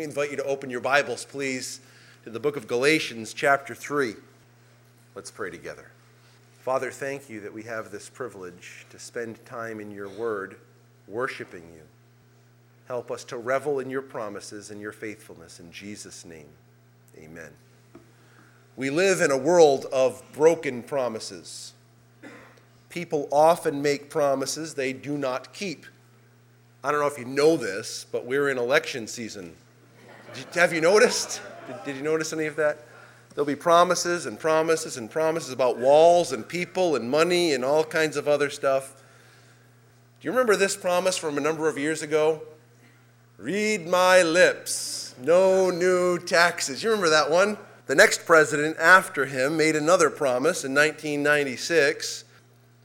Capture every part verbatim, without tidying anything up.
me invite you to open your Bibles, please, to the book of Galatians, chapter three. Let's pray together. Father, thank you that we have this privilege to spend time in your word, worshiping you. Help us to revel in your promises and your faithfulness. In Jesus' name, amen. We live in a world of broken promises. People often make promises they do not keep. I don't know if you know this, but we're in election season. Did you, have you noticed? Did, did you notice any of that? There'll be promises and promises and promises about walls and people and money and all kinds of other stuff. Do you remember this promise from a number of years ago? Read my lips, no new taxes. You remember that one? The next president after him made another promise in nineteen ninety-six.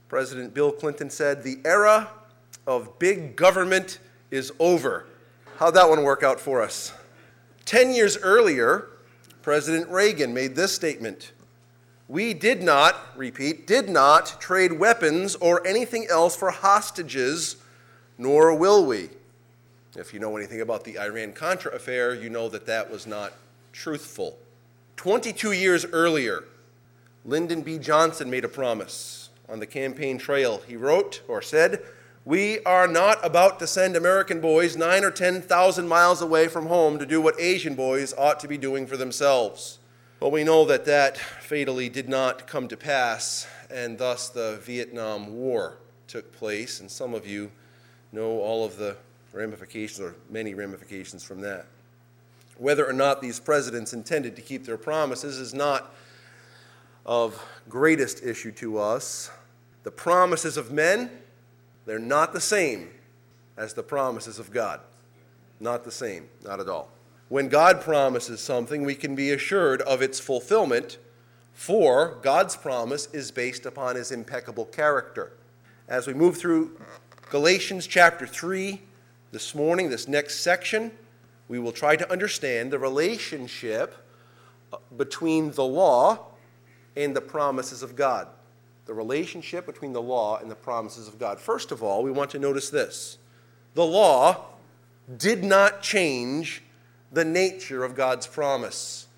President Bill Clinton said, "The era of big government is over." How'd that one work out for us? Ten years earlier, President Reagan made this statement. We did not, repeat, did not trade weapons or anything else for hostages, nor will we. If you know anything about the Iran-Contra affair, you know that that was not truthful. twenty-two years earlier, Lyndon B. Johnson made a promise on the campaign trail. He wrote or said, "We are not about to send American boys nine or ten thousand miles away from home to do what Asian boys ought to be doing for themselves." But we know that that fatally did not come to pass, and thus the Vietnam War took place, and some of you know all of the ramifications, or many ramifications from that. Whether or not these presidents intended to keep their promises is not of greatest issue to us. The promises of men, they're not the same as the promises of God. Not the same, not at all. When God promises something, we can be assured of its fulfillment, for God's promise is based upon his impeccable character. As we move through Galatians chapter three this morning, this next section, we will try to understand the relationship between the law and the promises of God. The relationship between the law and the promises of God. First of all, we want to notice this. The law did not change the nature of God's promise.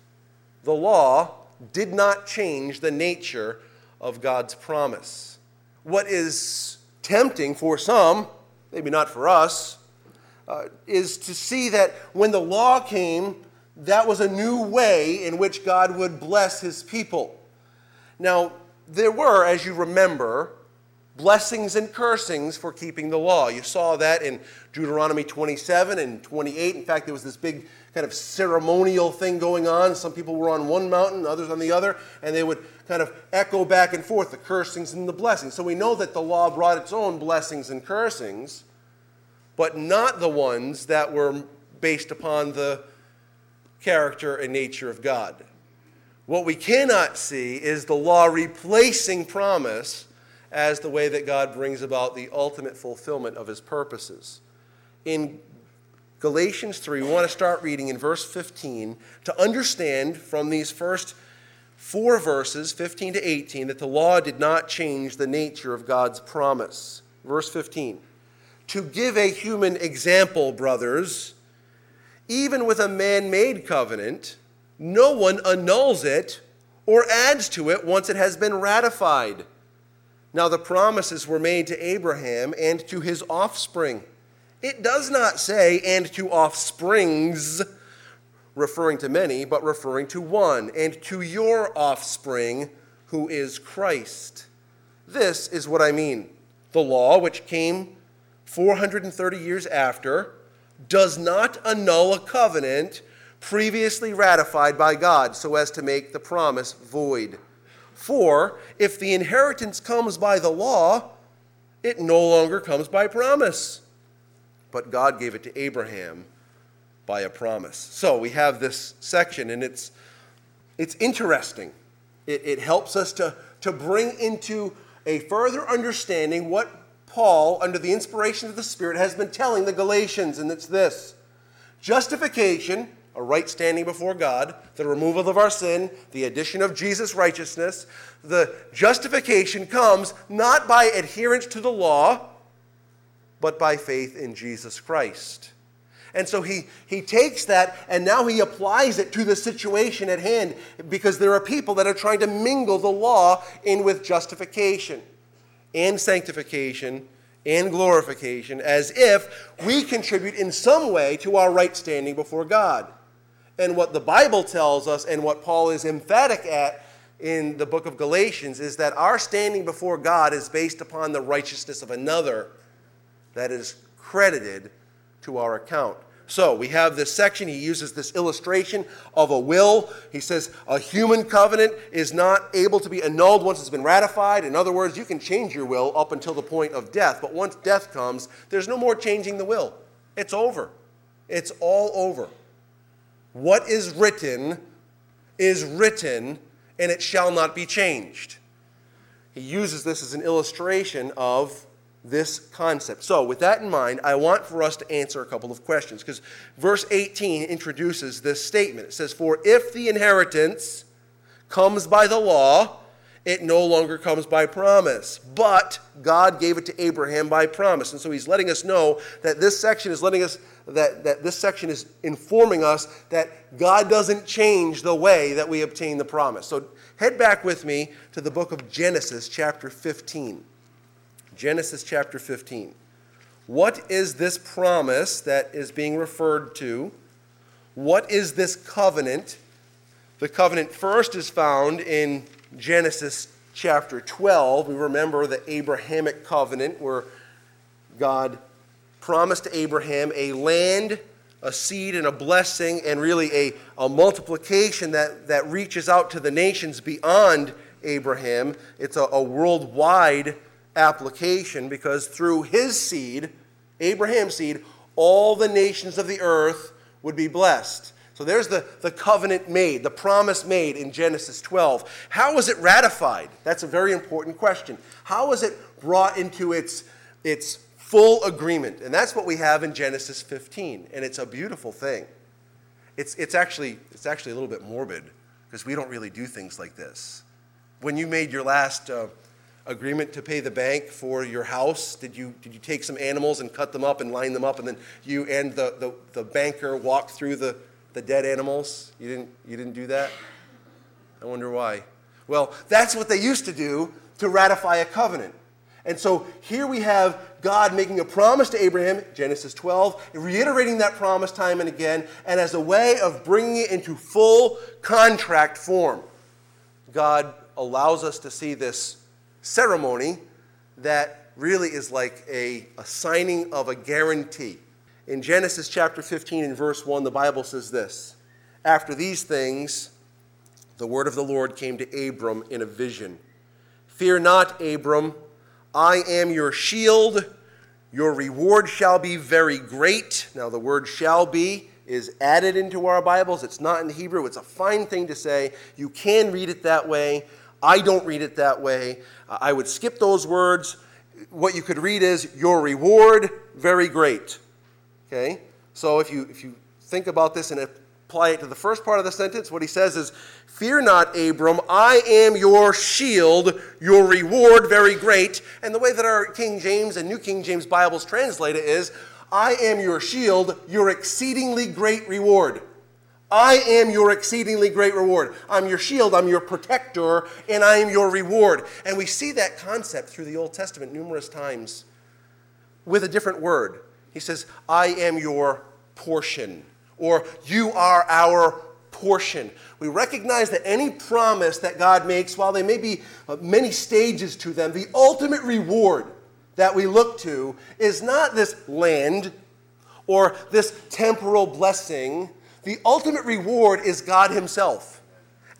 The law did not change the nature of God's promise. What is tempting for some, maybe not for us, uh, is to see that when the law came, that was a new way in which God would bless his people. Now, there were, as you remember, blessings and cursings for keeping the law. You saw that in Deuteronomy twenty-seven and twenty-eight. In fact, there was this big kind of ceremonial thing going on. Some people were on one mountain, others on the other, and they would kind of echo back and forth the cursings and the blessings. So we know that the law brought its own blessings and cursings, but not the ones that were based upon the character and nature of God. What we cannot see is the law replacing promise as the way that God brings about the ultimate fulfillment of his purposes. In Galatians three, we want to start reading in verse fifteen to understand from these first four verses, fifteen to eighteen, that the law did not change the nature of God's promise. Verse fifteen, to give a human example, brothers, even with a man-made covenant, no one annuls it or adds to it once it has been ratified. Now the promises were made to Abraham and to his offspring. It does not say, and to offsprings, referring to many, but referring to one, and to your offspring, who is Christ. This is what I mean. The law, which came four hundred thirty years after, does not annul a covenant previously ratified by God, so as to make the promise void. For if the inheritance comes by the law, it no longer comes by promise. But God gave it to Abraham by a promise. So we have this section, and it's it's interesting. It, it helps us to, to bring into a further understanding what Paul, under the inspiration of the Spirit, has been telling the Galatians, and it's this. Justification, a right standing before God, the removal of our sin, the addition of Jesus' righteousness. The justification comes not by adherence to the law, but by faith in Jesus Christ. And so he, he takes that and now he applies it to the situation at hand, because there are people that are trying to mingle the law in with justification and sanctification and glorification, as if we contribute in some way to our right standing before God. And what the Bible tells us, and what Paul is emphatic at in the book of Galatians, is that our standing before God is based upon the righteousness of another that is credited to our account. So we have this section. He uses this illustration of a will. He says a human covenant is not able to be annulled once it's been ratified. In other words, you can change your will up until the point of death. But once death comes, there's no more changing the will. It's over. It's all over. What is written is written, and it shall not be changed. He uses this as an illustration of this concept. So with that in mind, I want for us to answer a couple of questions, because verse eighteen introduces this statement. It says, "For if the inheritance comes by the law, it no longer comes by promise. But God gave it to Abraham by promise." And so he's letting us know that this section is letting us that, that this section is informing us that God doesn't change the way that we obtain the promise. So head back with me to the book of Genesis chapter fifteen. Genesis chapter fifteen. What is this promise that is being referred to? What is this covenant? The covenant first is found in Genesis chapter twelve. We remember the Abrahamic covenant, where God promised to Abraham a land, a seed, and a blessing, and really a, a multiplication that, that reaches out to the nations beyond Abraham. It's a, a worldwide application, because through his seed, Abraham's seed, all the nations of the earth would be blessed. So there's the, the covenant made, the promise made in Genesis twelve. How was it ratified? That's a very important question. How was it brought into its, its full agreement? And that's what we have in Genesis fifteen, and it's a beautiful thing. It's, it's, actually, it's actually a little bit morbid, because we don't really do things like this. When you made your last Uh, agreement to pay the bank for your house, did you did you take some animals and cut them up and line them up, and then you and the, the, the banker walked through the, the dead animals? You didn't you didn't do that? I wonder why. Well, that's what they used to do to ratify a covenant. And so here we have God making a promise to Abraham, Genesis twelve, and reiterating that promise time and again, and as a way of bringing it into full contract form, God allows us to see this ceremony that really is like a, a signing of a guarantee. In Genesis chapter fifteen and verse one, the Bible says this: "After these things, the word of the Lord came to Abram in a vision. Fear not, Abram, I am your shield. Your reward shall be very great." Now the word "shall be" is added into our Bibles. It's not in the Hebrew. It's a fine thing to say. You can read it that way. I don't read it that way. I would skip those words. What you could read is, "Your reward, very great." Okay? So if you if you think about this and apply it to the first part of the sentence, what he says is, "Fear not, Abram, I am your shield, your reward, very great." And the way that our King James and New King James Bibles translate it is, "I am your shield, your exceedingly great reward." I am your exceedingly great reward. I'm your shield, I'm your protector, and I am your reward. And we see that concept through the Old Testament numerous times with a different word. He says, "I am your portion," or "You are our portion." We recognize that any promise that God makes, while there may be many stages to them, the ultimate reward that we look to is not this land or this temporal blessing. The ultimate reward is God himself.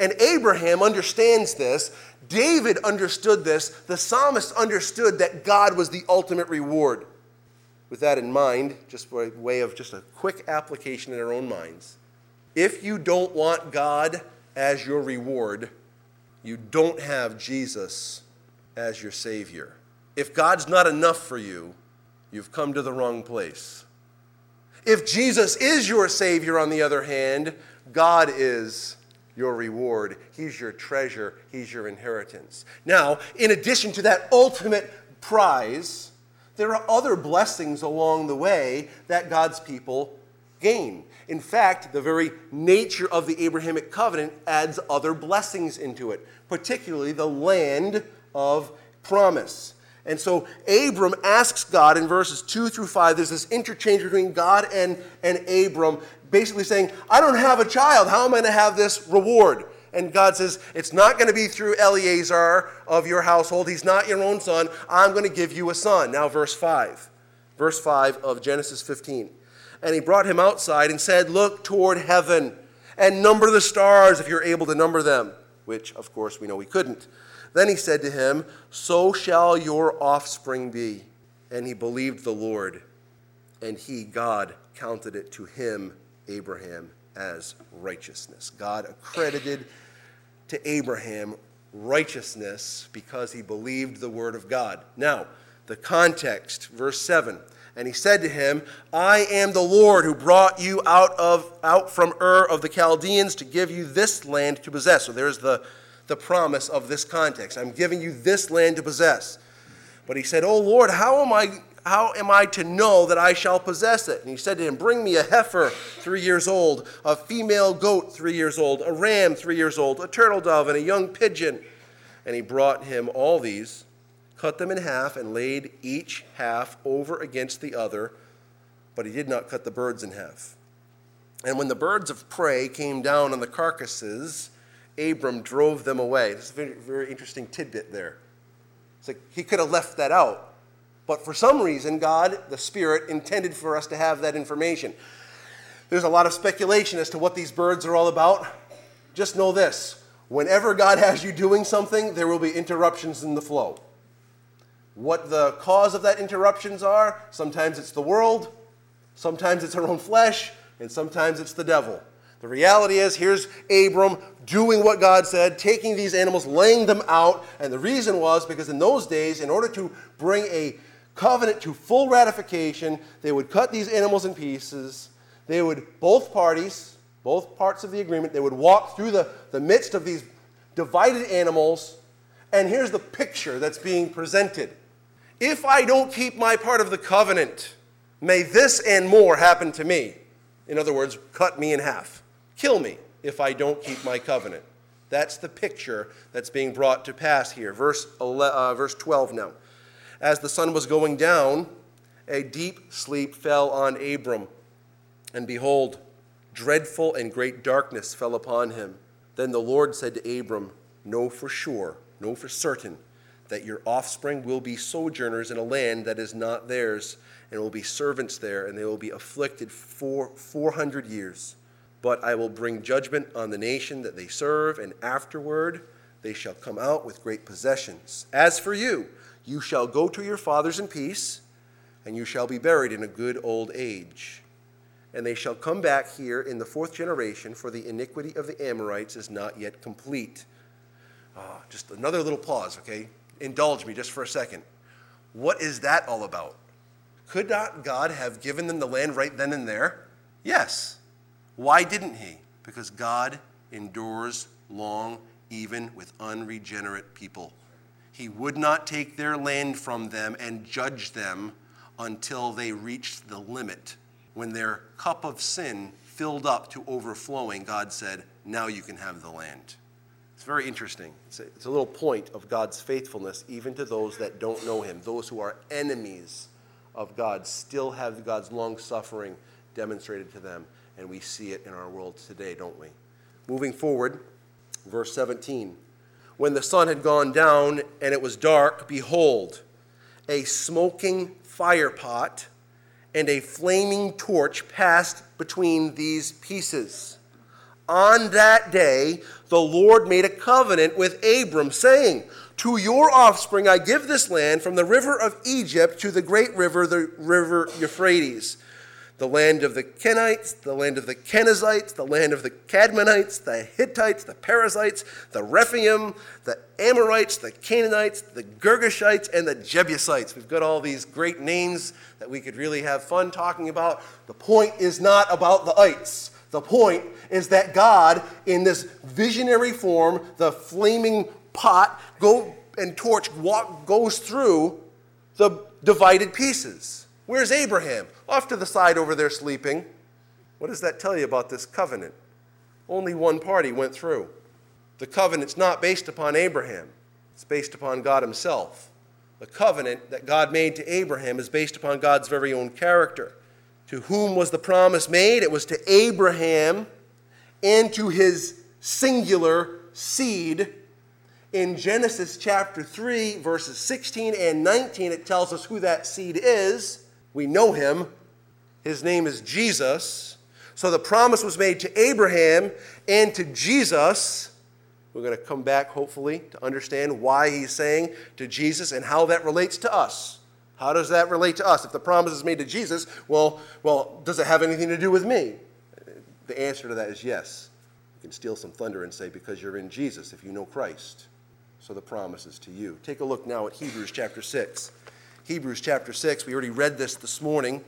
And Abraham understands this. David understood this. The psalmist understood that God was the ultimate reward. With that in mind, just by way of just a quick application in our own minds, if you don't want God as your reward, you don't have Jesus as your Savior. If God's not enough for you, you've come to the wrong place. If Jesus is your Savior, on the other hand, God is your reward. He's your treasure. He's your inheritance. Now, in addition to that ultimate prize, there are other blessings along the way that God's people gain. In fact, the very nature of the Abrahamic covenant adds other blessings into it, particularly the land of promise. And so Abram asks God in verses two through five, there's this interchange between God and, and Abram, basically saying, I don't have a child. How am I going to have this reward? And God says, it's not going to be through Eliezer of your household. He's not your own son. I'm going to give you a son. Now verse five. Verse five of Genesis fifteen. And he brought him outside and said, look toward heaven and number the stars if you're able to number them. Which, of course, we know he couldn't. Then he said to him, so shall your offspring be. And he believed the Lord. And he, God, counted it to him, Abraham, as righteousness. God accredited to Abraham righteousness because he believed the word of God. Now, the context, verse seven. And he said to him, I am the Lord who brought you out of out from Ur of the Chaldeans to give you this land to possess. So there's the, the promise of this context. I'm giving you this land to possess. But he said, oh Lord, how am I How am I to know that I shall possess it? And he said to him, bring me a heifer three years old, a female goat three years old, a ram three years old, a turtle dove, and a young pigeon. And he brought him all these, cut them in half, and laid each half over against the other, but he did not cut the birds in half. And when the birds of prey came down on the carcasses, Abram drove them away. This is a very, very interesting tidbit there. It's like he could have left that out. But for some reason, God, the Spirit, intended for us to have that information. There's a lot of speculation as to what these birds are all about. Just know this. Whenever God has you doing something, there will be interruptions in the flow. What the cause of that interruptions are, sometimes it's the world, sometimes it's our own flesh, and sometimes it's the devil. The reality is, here's Abram doing what God said, taking these animals, laying them out. And the reason was because in those days, in order to bring a covenant to full ratification, they would cut these animals in pieces. They would, both parties, both parts of the agreement, they would walk through the, the midst of these divided animals. And here's the picture that's being presented. If I don't keep my part of the covenant, may this and more happen to me. In other words, cut me in half. Kill me if I don't keep my covenant. That's the picture that's being brought to pass here. Verse eleven, uh, verse twelve now. As the sun was going down, a deep sleep fell on Abram. And behold, dreadful and great darkness fell upon him. Then the Lord said to Abram, know for sure, know for certain, that your offspring will be sojourners in a land that is not theirs, and will be servants there, and they will be afflicted for four hundred years. But I will bring judgment on the nation that they serve, and afterward they shall come out with great possessions. As for you, you shall go to your fathers in peace, and you shall be buried in a good old age. And they shall come back here in the fourth generation, for the iniquity of the Amorites is not yet complete. Ah, just another little pause, okay? Indulge me just for a second. What is that all about? Could not God have given them the land right then and there? Yes. Why didn't he? Because God endures long, even with unregenerate people. He would not take their land from them and judge them until they reached the limit. When their cup of sin filled up to overflowing, God said, now you can have the land. It's very interesting. It's a, it's a little point of God's faithfulness, even to those that don't know him. Those who are enemies of God still have God's long-suffering demonstrated to them. And we see it in our world today, don't we? Moving forward, verse seventeen. When the sun had gone down and it was dark, behold, a smoking firepot and a flaming torch passed between these pieces. On that day, the Lord made a covenant with Abram, saying, to your offspring I give this land from the river of Egypt to the great river, the river Euphrates. The land of the Kenites, the land of the Kenizzites, the land of the Cadmonites, the Hittites, the Perizzites, the Rephaim, the Amorites, the Canaanites, the Girgashites, and the Jebusites. We've got all these great names that we could really have fun talking about. The point is not about the ites. The point is that God, in this visionary form, the flaming pot go and torch walk, goes through the divided pieces. Where's Abraham? Off to the side over there sleeping. What does that tell you about this covenant? Only one party went through. The covenant's not based upon Abraham. It's based upon God himself. The covenant that God made to Abraham is based upon God's very own character. To whom was the promise made? It was to Abraham and to his singular seed. In Genesis chapter three, verses sixteen and nineteen, it tells us who that seed is. We know him. His name is Jesus. So the promise was made to Abraham and to Jesus. We're going to come back, hopefully, to understand why he's saying to Jesus and how that relates to us. How does that relate to us? If the promise is made to Jesus, well, well, does it have anything to do with me? The answer to that is yes. You can steal some thunder and say, because you're in Jesus, if you know Christ. So the promise is to you. Take a look now at Hebrews chapter six. Hebrews chapter six, we already read this this morning,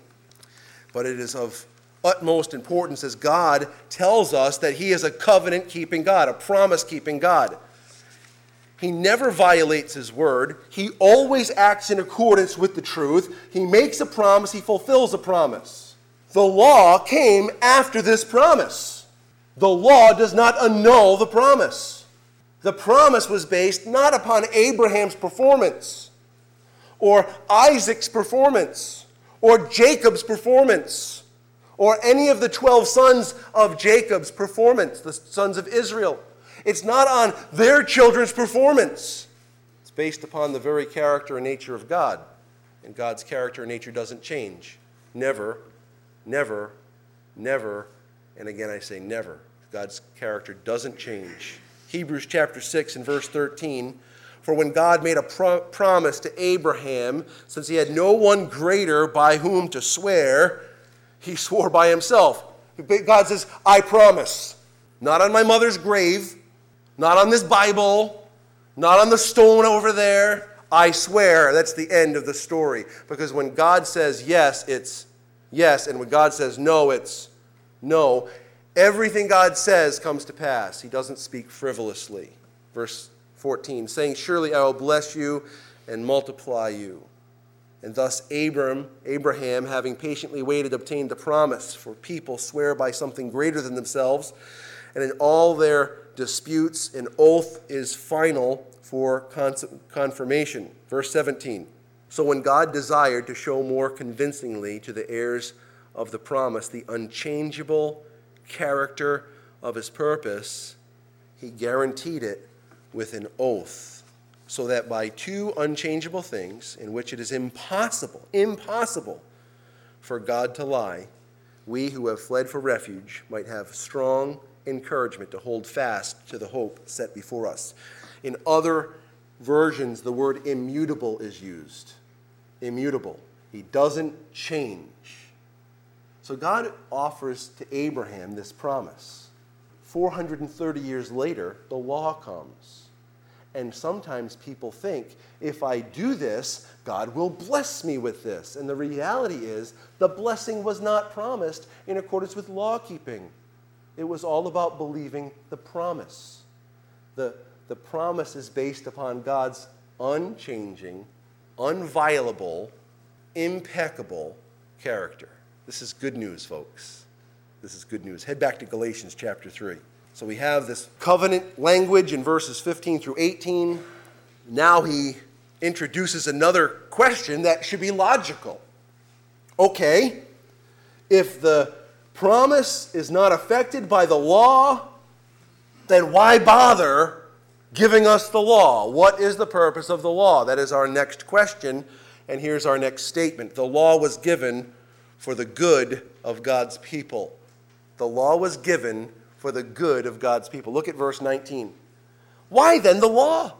but it is of utmost importance as God tells us that he is a covenant-keeping God, a promise-keeping God. He never violates his word. He always acts in accordance with the truth. He makes a promise. He fulfills a promise. The law came after this promise. The law does not annul the promise. The promise was based not upon Abraham's performance or Isaac's performance or Jacob's performance or any of the twelve sons of Jacob's performance, the sons of Israel. It's not on their children's performance. It's based upon the very character and nature of God. And God's character and nature doesn't change. Never, never, never, and again I say never. God's character doesn't change. Hebrews chapter six and verse thirteen, for when God made a pro- promise to Abraham, since he had no one greater by whom to swear, he swore by himself. God says, I promise. Not on my mother's grave. Not on this Bible, not on the stone over there. I swear that's the end of the story. Because when God says yes, it's yes. And when God says no, it's no. Everything God says comes to pass. He doesn't speak frivolously. Verse fourteen, saying, surely I will bless you and multiply you. And thus Abram, Abraham, having patiently waited, obtained the promise. For people swear by something greater than themselves. And in all their disputes, an oath is final for confirmation. Verse seventeen. So when God desired to show more convincingly to the heirs of the promise the unchangeable character of his purpose, he guaranteed it with an oath, so that by two unchangeable things in which it is impossible, impossible for God to lie, we who have fled for refuge might have strong encouragement to hold fast to the hope set before us. In other versions, the word immutable is used. Immutable. He doesn't change. So God offers to Abraham this promise. four hundred thirty years later, the law comes. And sometimes people think, if I do this, God will bless me with this. And the reality is, the blessing was not promised in accordance with law keeping. It was all about believing the promise. The, the promise is based upon God's unchanging, inviolable, impeccable character. This is good news, folks. This is good news. Head back to Galatians chapter three. So we have this covenant language in verses fifteen through eighteen. Now he introduces another question that should be logical. Okay, if the promise is not affected by the law, then why bother giving us the law? What is the purpose of the law? That is our next question, and here's our next statement. The law was given for the good of God's people. The law was given for the good of God's people. Look at verse nineteen. Why then the law?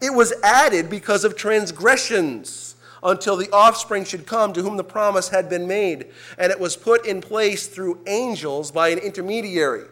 It was added because of transgressions, until the offspring should come to whom the promise had been made, and it was put in place through angels by an intermediary.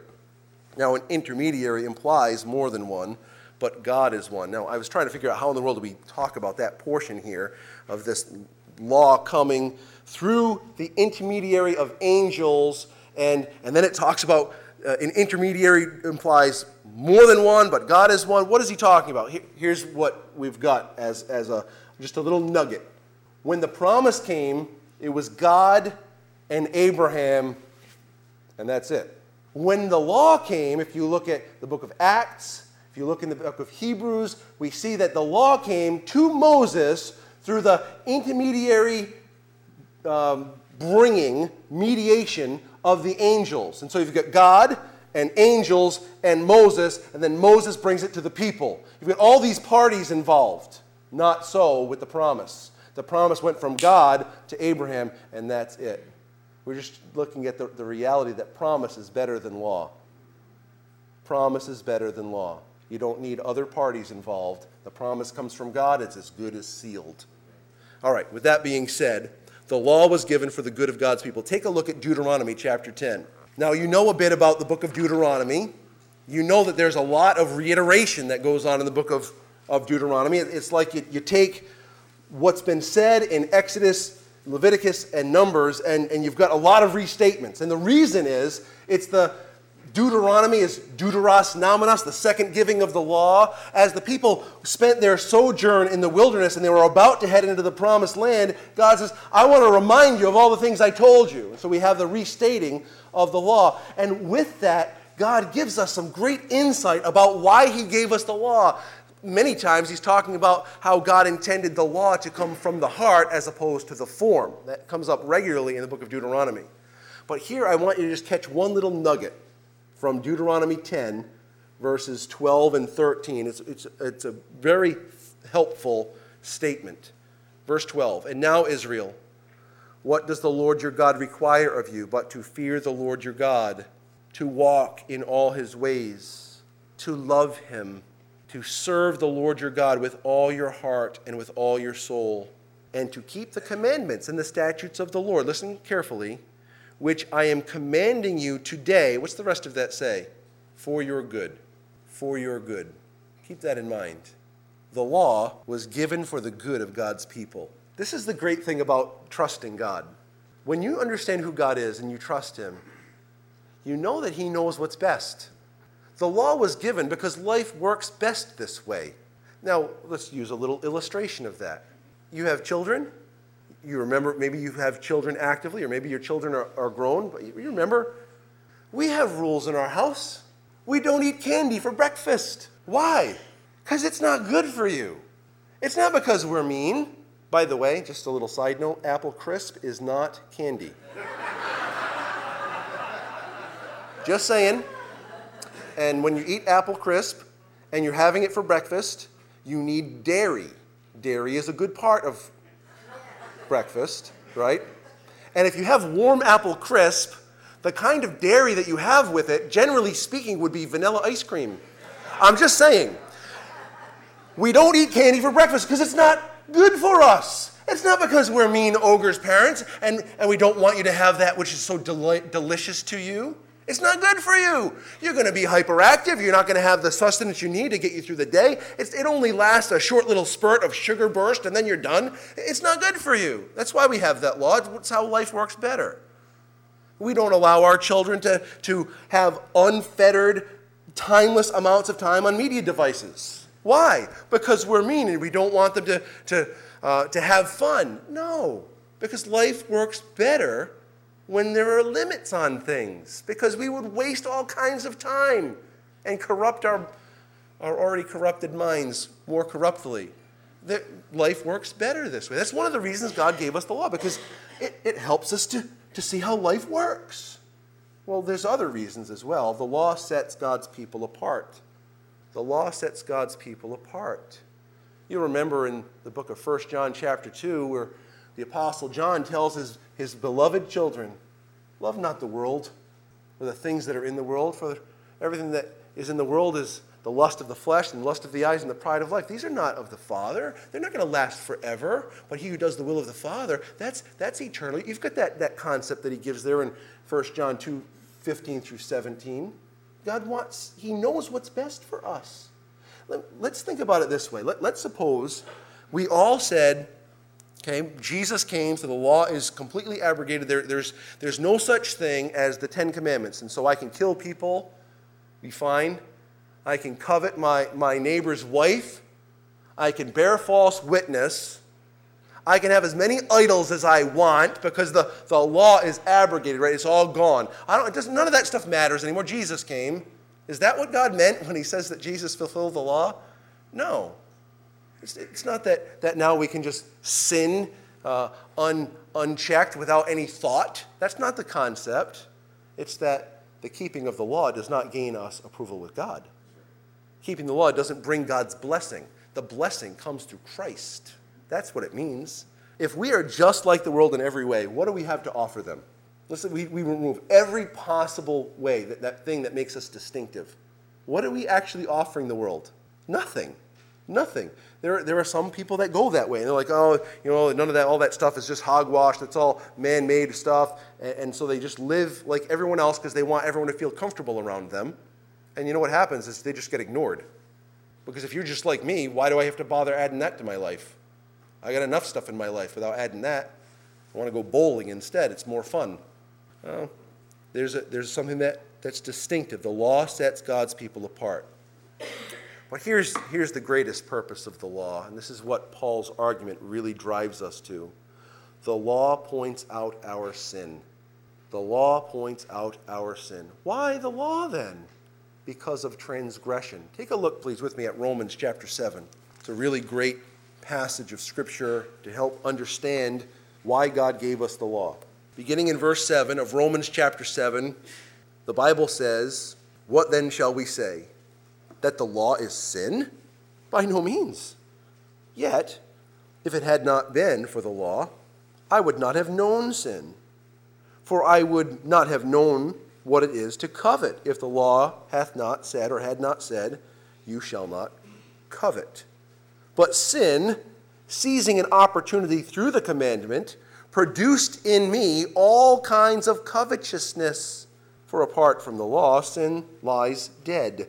Now, an intermediary implies more than one, but God is one. Now, I was trying to figure out how in the world do we talk about that portion here of this law coming through the intermediary of angels, and, and then it talks about uh, an intermediary implies more than one, but God is one. What is he talking about? Here, here's what we've got as, as a just a little nugget. When the promise came, it was God and Abraham And that's it. When the law came, if you look at the book of Acts, if you look in the book of Hebrews, we see that the law came to Moses through the intermediary um, bringing, mediation of the angels. And so you've got God and angels and Moses, and then Moses brings it to the people. You've got all these parties involved. Not so with the promise. The promise went from God to Abraham, and that's it. We're just looking at the, the reality that promise is better than law. Promise is better than law. You don't need other parties involved. The promise comes from God. It's as good as sealed. All right, with that being said, the law was given for the good of God's people. Take a look at Deuteronomy chapter ten. Now, you know a bit about the book of Deuteronomy. You know that there's a lot of reiteration that goes on in the book of, of Deuteronomy. It's like you, you take what's been said in Exodus, Leviticus, and Numbers, and, and you've got a lot of restatements. And the reason is, it's the Deuteronomy is Deuteros Nominus, the second giving of the law. As the people spent their sojourn in the wilderness and they were about to head into the promised land, God says, I want to remind you of all the things I told you. And so we have the restating of the law. And with that, God gives us some great insight about why he gave us the law. Many times he's talking about how God intended the law to come from the heart as opposed to the form. That comes up regularly in the book of Deuteronomy. But here I want you to just catch one little nugget from Deuteronomy ten, verses twelve and thirteen. It's, it's, it's a very helpful statement. Verse twelve, and now Israel, what does the Lord your God require of you but to fear the Lord your God, to walk in all his ways, to love him, to serve the Lord your God with all your heart and with all your soul, and to keep the commandments and the statutes of the Lord. Listen carefully. Which I am commanding you today. What's the rest of that say? For your good. For your good. Keep that in mind. The law was given for the good of God's people. This is the great thing about trusting God. When you understand who God is and you trust him, you know that he knows what's best. The law was given because life works best this way. Now, let's use a little illustration of that. You have children. You remember, maybe you have children actively, or maybe your children are, are grown, but you remember. We have rules in our house. We don't eat candy for breakfast. Why? Because it's not good for you. It's not because we're mean. By the way, just a little side note, Apple Crisp is not candy. Just saying. And when you eat Apple Crisp and you're having it for breakfast, you need dairy. Dairy is a good part of breakfast, right? And if you have warm Apple Crisp, the kind of dairy that you have with it, generally speaking, would be vanilla ice cream. I'm just saying. We don't eat candy for breakfast because it's not good for us. It's not because we're mean ogre's parents and, and we don't want you to have that which is so deli- delicious to you. It's not good for you. You're going to be hyperactive. You're not going to have the sustenance you need to get you through the day. It's, it only lasts a short little spurt of sugar burst, and then you're done. It's not good for you. That's why we have that law. It's how life works better. We don't allow our children to, to have unfettered, timeless amounts of time on media devices. Why? Because we're mean, and we don't want them to, to, uh, to have fun. No, because life works better when there are limits on things, because we would waste all kinds of time and corrupt our, our already corrupted minds more corruptly. That life works better this way. That's one of the reasons God gave us the law, because it, it helps us to, to see how life works. Well, there's other reasons as well. The law sets God's people apart. The law sets God's people apart. You remember in the book of First John chapter two, where the Apostle John tells his His beloved children, love not the world or the things that are in the world, for everything that is in the world is the lust of the flesh and the lust of the eyes and the pride of life. These are not of the Father. They're not going to last forever, but he who does the will of the Father, that's that's eternal. You've got that, that concept that he gives there in First John two, fifteen through seventeen. God wants, he knows what's best for us. Let, let's think about it this way. Let, let's suppose we all said, okay, Jesus came, so the law is completely abrogated. There, there's, there's no such thing as the Ten Commandments. And so I can kill people, be fine. I can covet my, my neighbor's wife. I can bear false witness. I can have as many idols as I want because the, the law is abrogated, right? It's all gone. I don't, it doesn't, none of that stuff matters anymore. Jesus came. Is that what God meant when he says that Jesus fulfilled the law? No. It's, it's not that, that now we can just sin uh, un, unchecked without any thought. That's not the concept. It's that the keeping of the law does not gain us approval with God. Keeping the law doesn't bring God's blessing. The blessing comes through Christ. That's what it means. If we are just like the world in every way, what do we have to offer them? Listen, we, we remove every possible way, that, that thing that makes us distinctive. What are we actually offering the world? Nothing. Nothing. There, there are some people that go that way. And they're like, oh, you know, none of that, all that stuff is just hogwash. That's all man-made stuff. And, and so they just live like everyone else because they want everyone to feel comfortable around them. And you know what happens is they just get ignored. Because if you're just like me, why do I have to bother adding that to my life? I got enough stuff in my life without adding that. I want to go bowling instead. It's more fun. Well, there's, a, there's something that, that's distinctive. The law sets God's people apart. But here's, here's the greatest purpose of the law, and this is what Paul's argument really drives us to. The law points out our sin. The law points out our sin. Why the law then? Because of transgression. Take a look, please, with me at Romans chapter seven. It's a really great passage of Scripture to help understand why God gave us the law. Beginning in verse seven of Romans chapter seven, the Bible says, "What then shall we say? That the law is sin? By no means. Yet, if it had not been for the law, I would not have known sin. For I would not have known what it is to covet, if the law hath not said, or had not said, you shall not covet. But sin, seizing an opportunity through the commandment, produced in me all kinds of covetousness. For apart from the law, sin lies dead.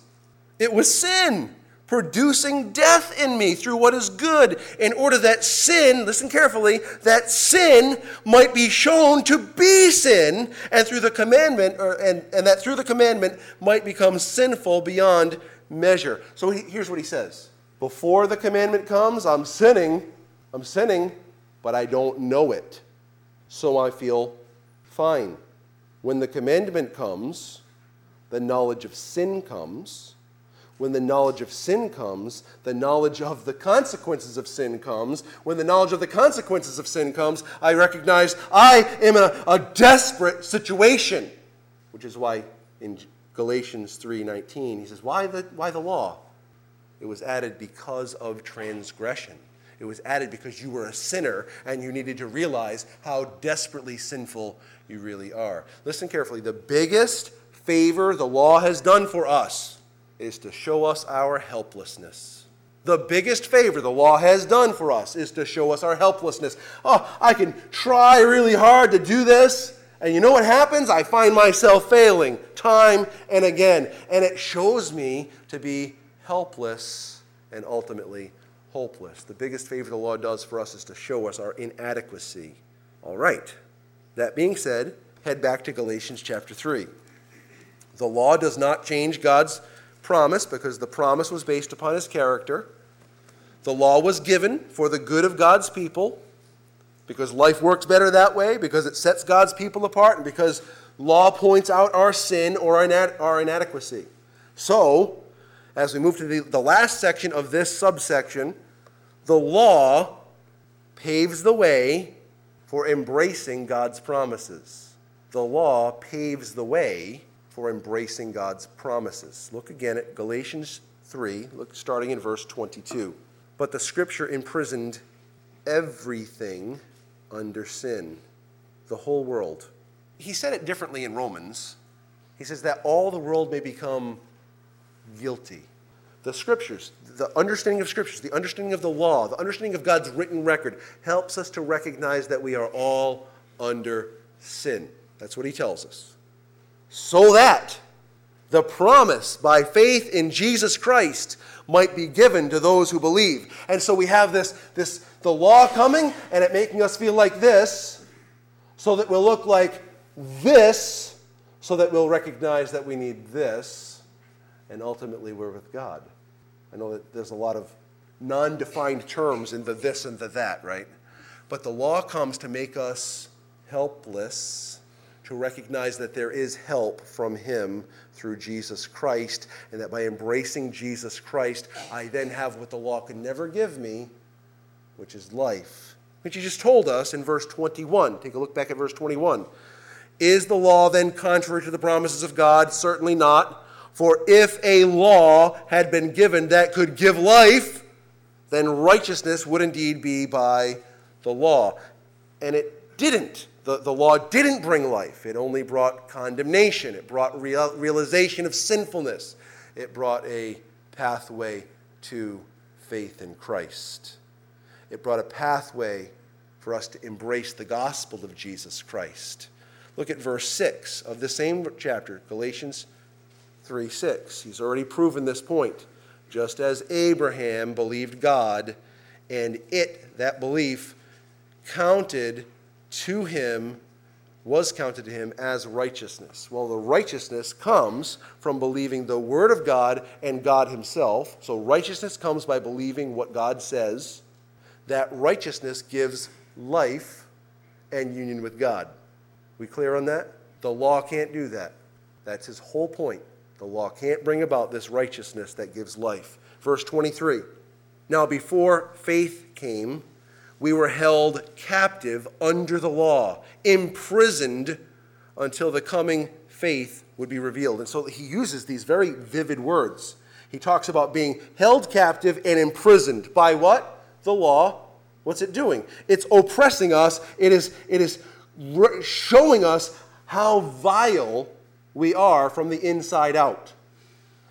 It was sin, producing death in me through what is good, in order that sin, listen carefully, that sin might be shown to be sin, and through the commandment, or, and, and that through the commandment might become sinful beyond measure." So he, here's what he says. Before the commandment comes, I'm sinning, I'm sinning, but I don't know it. So I feel fine. When the commandment comes, the knowledge of sin comes. When the knowledge of sin comes, the knowledge of the consequences of sin comes. When the knowledge of the consequences of sin comes, I recognize I am in a, a desperate situation. Which is why in Galatians three nineteen, he says, why the, why the law? It was added because of transgression. It was added because you were a sinner and you needed to realize how desperately sinful you really are. Listen carefully. The biggest favor the law has done for us is to show us our helplessness. The biggest favor the law has done for us is to show us our helplessness. Oh, I can try really hard to do this, and you know what happens? I find myself failing time and again, and it shows me to be helpless and ultimately hopeless. The biggest favor the law does for us is to show us our inadequacy. All right. That being said, head back to Galatians chapter three. The law does not change God's promise, because the promise was based upon his character. The law was given for the good of God's people, because life works better that way, because it sets God's people apart, and because law points out our sin or our, inad- our inadequacy. So, as we move to the, the last section of this subsection, the law paves the way for embracing God's promises. The law paves the way for embracing God's promises. Look again at Galatians three, look starting in verse twenty-two. But the Scripture imprisoned everything under sin, the whole world. He said it differently in Romans. He says that all the world may become guilty. The scriptures, the understanding of scriptures, the understanding of the law, the understanding of God's written record helps us to recognize that we are all under sin. That's what he tells us. So that the promise by faith in Jesus Christ might be given to those who believe. And so we have this, this the law coming and it making us feel like this, so that we'll look like this, so that we'll recognize that we need this, and ultimately we're with God. I know that there's a lot of non-defined terms in the this and the that, right? But the law comes to make us helpless, to recognize that there is help from him through Jesus Christ, and that by embracing Jesus Christ, I then have what the law could never give me, which is life, which he just told us in verse twenty-one. Take a look back at verse twenty-one. Is the law then contrary to the promises of God? Certainly not. For if a law had been given that could give life, then righteousness would indeed be by the law. And it didn't. The, the law didn't bring life. It only brought condemnation. It brought real, realization of sinfulness. It brought a pathway to faith in Christ. It brought a pathway for us to embrace the gospel of Jesus Christ. Look at verse six of the same chapter, Galatians three six. He's already proven this point. Just as Abraham believed God, and it, that belief, counted to him, was counted to him as righteousness. Well, the righteousness comes from believing the word of God and God himself. So righteousness comes by believing what God says. That righteousness gives life and union with God. We clear on that? The law can't do that. That's his whole point. The law can't bring about this righteousness that gives life. Verse twenty-three. Now before faith came, we were held captive under the law, imprisoned until the coming faith would be revealed. And so he uses these very vivid words. He talks about being held captive and imprisoned. By what? The law. What's it doing? It's oppressing us. It is, it is showing us how vile we are from the inside out.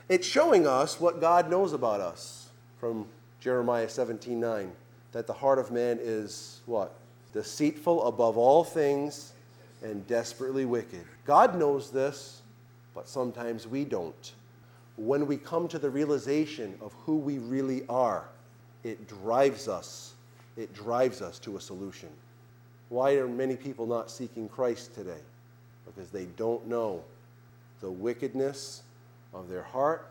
It's showing us what God knows about us from Jeremiah seventeen nine. That the heart of man is, what? Deceitful above all things and desperately wicked. God knows this, but sometimes we don't. When we come to the realization of who we really are, it drives us. It drives us to a solution. Why are many people not seeking Christ today? Because they don't know the wickedness of their heart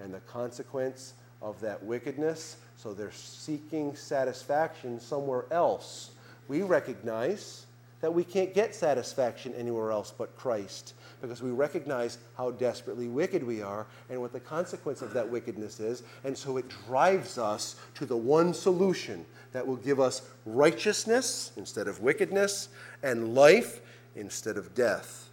and the consequence of that wickedness. So they're seeking satisfaction somewhere else. We recognize that we can't get satisfaction anywhere else but Christ, because we recognize how desperately wicked we are and what the consequence of that wickedness is. And so it drives us to the one solution that will give us righteousness instead of wickedness and life instead of death.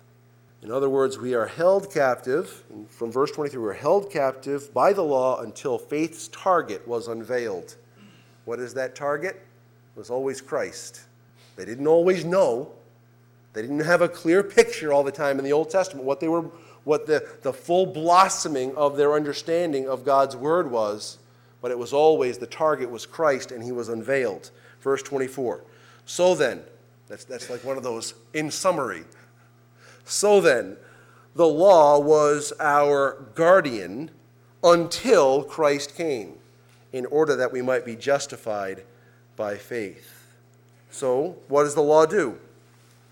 In other words, we are held captive, from verse twenty-three, we are held captive by the law until faith's target was unveiled. What is that target? It was always Christ. They didn't always know. They didn't have a clear picture all the time in the Old Testament what they were, what the, the full blossoming of their understanding of God's word was, but it was always, the target was Christ, and he was unveiled. Verse twenty-four. So then, that's, that's like one of those in summary. So then, the law was our guardian until Christ came, in order that we might be justified by faith. So, what does the law do?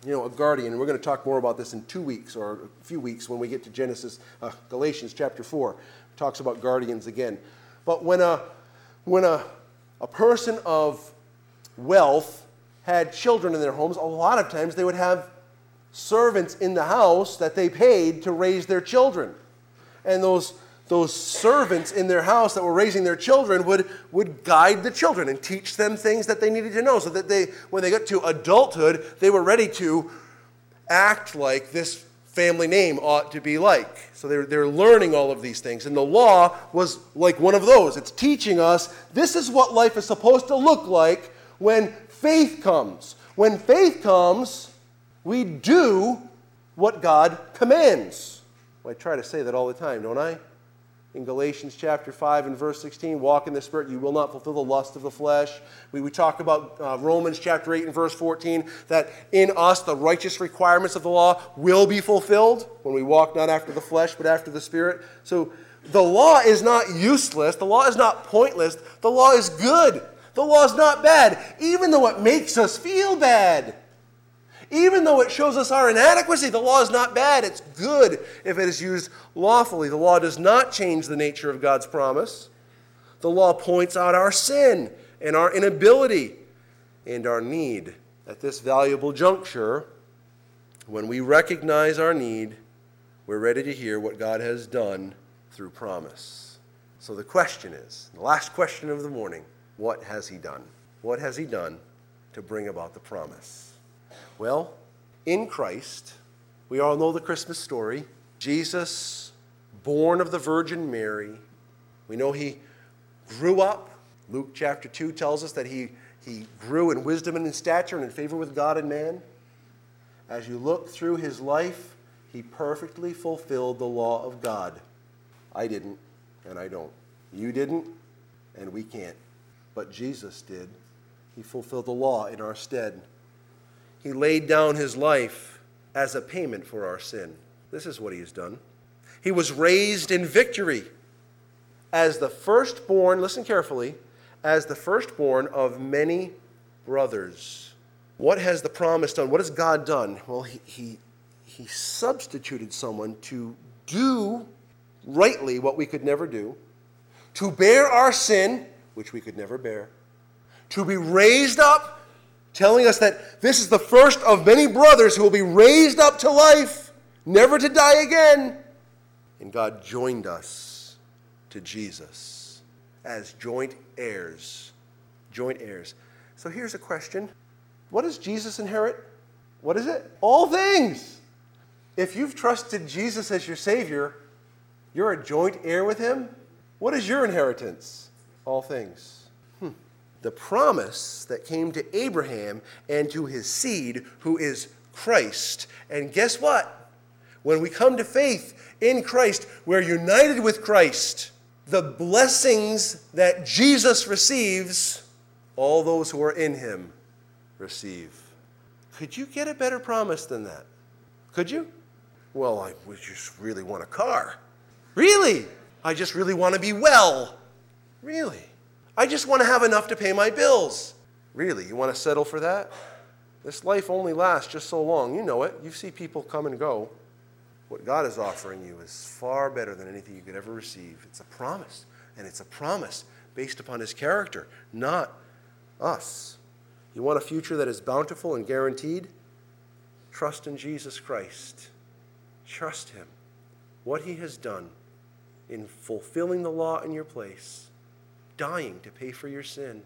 You know, a guardian, we're going to talk more about this in two weeks or a few weeks when we get to Genesis, uh, Galatians chapter four, talks about guardians again. But when a, when a, a person of wealth had children in their homes, a lot of times they would have servants in the house that they paid to raise their children. And those those servants in their house that were raising their children would, would guide the children and teach them things that they needed to know, so that they, when they got to adulthood, they were ready to act like this family name ought to be like. So they're, they're learning all of these things. And the law was like one of those. It's teaching us this is what life is supposed to look like when faith comes. When faith comes, we do what God commands. Well, I try to say that all the time, don't I? in Galatians chapter five and verse sixteen, walk in the Spirit, you will not fulfill the lust of the flesh. We, we talk about uh, Romans chapter eight and verse fourteen, that in us the righteous requirements of the law will be fulfilled when we walk not after the flesh but after the Spirit. So the law is not useless. The law is not pointless. The law is good. The law is not bad, even though it makes us feel bad. Even though it shows us our inadequacy, the law is not bad. It's good if it is used lawfully. The law does not change the nature of God's promise. The law points out our sin and our inability and our need. At this valuable juncture, when we recognize our need, we're ready to hear what God has done through promise. So the question is, the last question of the morning, what has he done? What has he done to bring about the promise? Well, in Christ, we all know the Christmas story. Jesus, born of the Virgin Mary. We know he grew up. Luke chapter two tells us that he, he grew in wisdom and in stature and in favor with God and man. As you look through his life, he perfectly fulfilled the law of God. I didn't, and I don't. You didn't, and we can't. But Jesus did. He fulfilled the law in our stead. He laid down his life as a payment for our sin. This is what he has done. He was raised in victory as the firstborn, listen carefully, as the firstborn of many brothers. What has the promise done? What has God done? Well, he, he, he substituted someone to do rightly what we could never do, to bear our sin, which we could never bear, to be raised up, telling us that this is the first of many brothers who will be raised up to life, never to die again. And God joined us to Jesus as joint heirs. Joint heirs. So here's a question. What does Jesus inherit? What is it? All things. If you've trusted Jesus as your Savior, you're a joint heir with him. What is your inheritance? All things. The promise that came to Abraham and to his seed, who is Christ. And guess what? When we come to faith in Christ, we're united with Christ. The blessings that Jesus receives, all those who are in him receive. Could you get a better promise than that? Could you? Well, I just really want a car. Really? I just really want to be well. Really? I just want to have enough to pay my bills. Really, you want to settle for that? This life only lasts just so long. You know it. You see people come and go. What God is offering you is far better than anything you could ever receive. It's a promise, and it's a promise based upon his character, not us. You want a future that is bountiful and guaranteed? Trust in Jesus Christ. Trust him. What he has done in fulfilling the law in your place, dying to pay for your sin,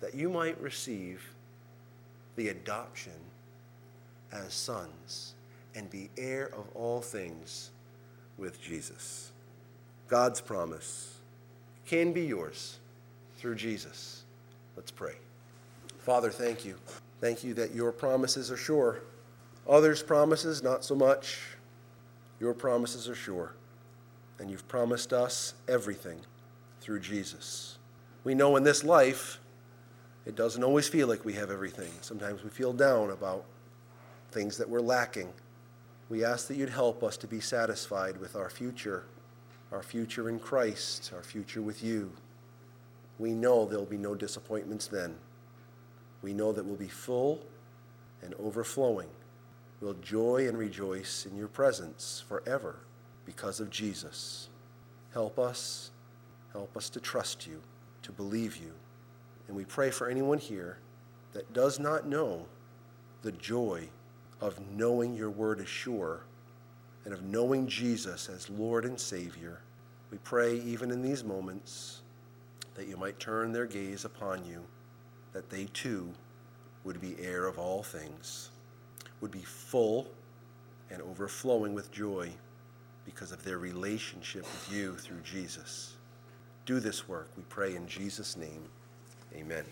that you might receive the adoption as sons and be heir of all things with Jesus. God's promise can be yours through Jesus. Let's pray. Father, thank you. Thank you that your promises are sure. Others' promises, not so much. Your promises are sure. And you've promised us everything through Jesus. We know in this life, it doesn't always feel like we have everything. Sometimes we feel down about things that we're lacking. We ask that you'd help us to be satisfied with our future, our future in Christ, our future with you. We know there'll be no disappointments then. We know that we'll be full and overflowing. We'll joy and rejoice in your presence forever because of Jesus. Help us. Help us to trust you, to believe you. And we pray for anyone here that does not know the joy of knowing your word is sure and of knowing Jesus as Lord and Savior. We pray even in these moments that you might turn their gaze upon you, that they too would be heir of all things, would be full and overflowing with joy because of their relationship with you through Jesus. Do this work, we pray in Jesus' name. Amen.